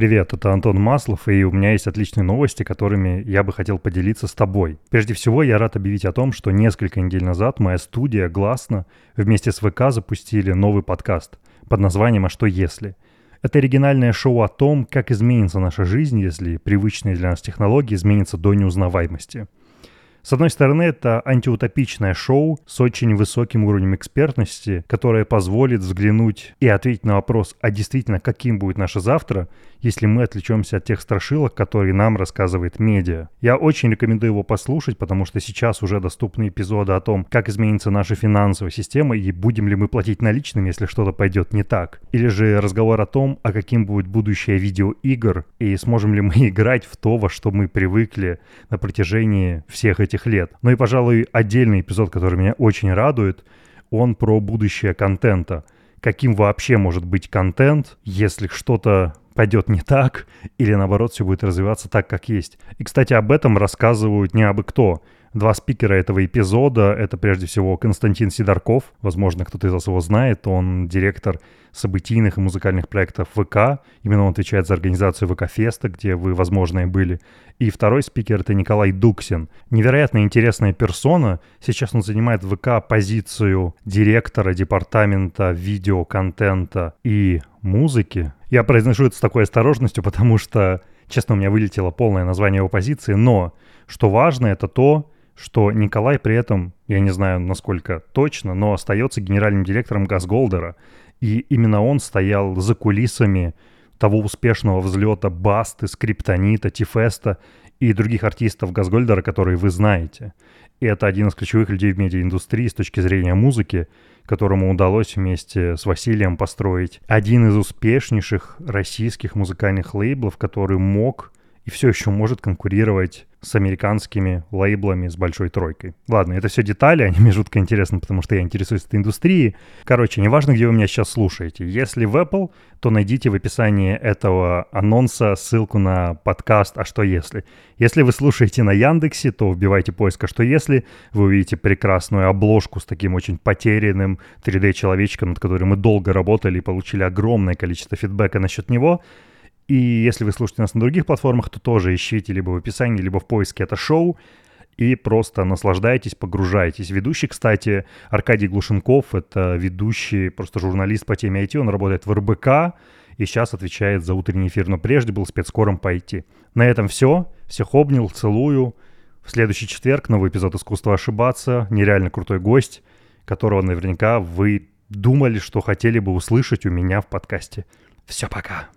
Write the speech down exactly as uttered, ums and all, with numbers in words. Привет, это Антон Маслов, и у меня есть отличные новости, которыми я бы хотел поделиться с тобой. Прежде всего, я рад объявить о том, что несколько недель назад моя студия «Гласно» вместе с ВК запустили новый подкаст под названием «А что если?». Это оригинальное шоу о том, как изменится наша жизнь, если привычные для нас технологии изменятся до неузнаваемости. С одной стороны, это антиутопичное шоу с очень высоким уровнем экспертности, которое позволит взглянуть и ответить на вопрос, а действительно, каким будет наше завтра, если мы отвлечемся от тех страшилок, которые нам рассказывает медиа. Я очень рекомендую его послушать, потому что сейчас уже доступны эпизоды о том, как изменится наша финансовая система и будем ли мы платить наличными, если что-то пойдет не так. Или же разговор о том, а каким будет будущее видеоигр и сможем ли мы играть в то, во что мы привыкли на протяжении всех этих этих лет. Ну и, пожалуй, отдельный эпизод, который меня очень радует, он про будущее контента. Каким вообще может быть контент, если что-то пойдет не так, или наоборот, все будет развиваться так, как есть. И, кстати, об этом рассказывают не абы кто. Два спикера этого эпизода — это прежде всего Константин Сидорков, возможно, кто-то из вас его знает, он директор событийных и музыкальных проектов ВК, именно он отвечает за организацию ВК-феста, где вы, возможно, и были. И второй спикер — это Николай Дуксин. Невероятно интересная персона, сейчас он занимает в ВК позицию директора департамента видеоконтента и музыки. Я произношу это с такой осторожностью, потому что, честно, у меня вылетело полное название его позиции, но что важно, это то, что Николай при этом, я не знаю, насколько точно, но остается генеральным директором Газгольдера. И именно он стоял за кулисами того успешного взлета Басты, Скриптонита, Тифеста и других артистов Газгольдера, которые вы знаете. И это один из ключевых людей в медиаиндустрии с точки зрения музыки, которому удалось вместе с Василием построить один из успешнейших российских музыкальных лейблов, который мог и все еще может конкурировать с американскими лейблами с большой тройкой. Ладно, это все детали, они мне жутко интересны, потому что я интересуюсь этой индустрией. Короче, неважно, где вы меня сейчас слушаете. Если в Apple, то найдите в описании этого анонса ссылку на подкаст «А что если?». Если вы слушаете на Яндексе, то вбивайте поиск «А что если?», вы увидите прекрасную обложку с таким очень потерянным три дэ-человечком, над которым мы долго работали и получили огромное количество фидбэка насчет него. И если вы слушаете нас на других платформах, то тоже ищите либо в описании, либо в поиске это шоу. И просто наслаждайтесь, погружайтесь. Ведущий, кстати, Аркадий Глушенков, это ведущий, просто журналист по теме ай ти. Он работает в эр бэ ка и сейчас отвечает за утренний эфир. Но прежде был спецкором по ай ти. На этом все. Всех обнял, целую. В следующий четверг новый эпизод «Искусство ошибаться». Нереально крутой гость, которого наверняка вы думали, что хотели бы услышать у меня в подкасте. Все, пока.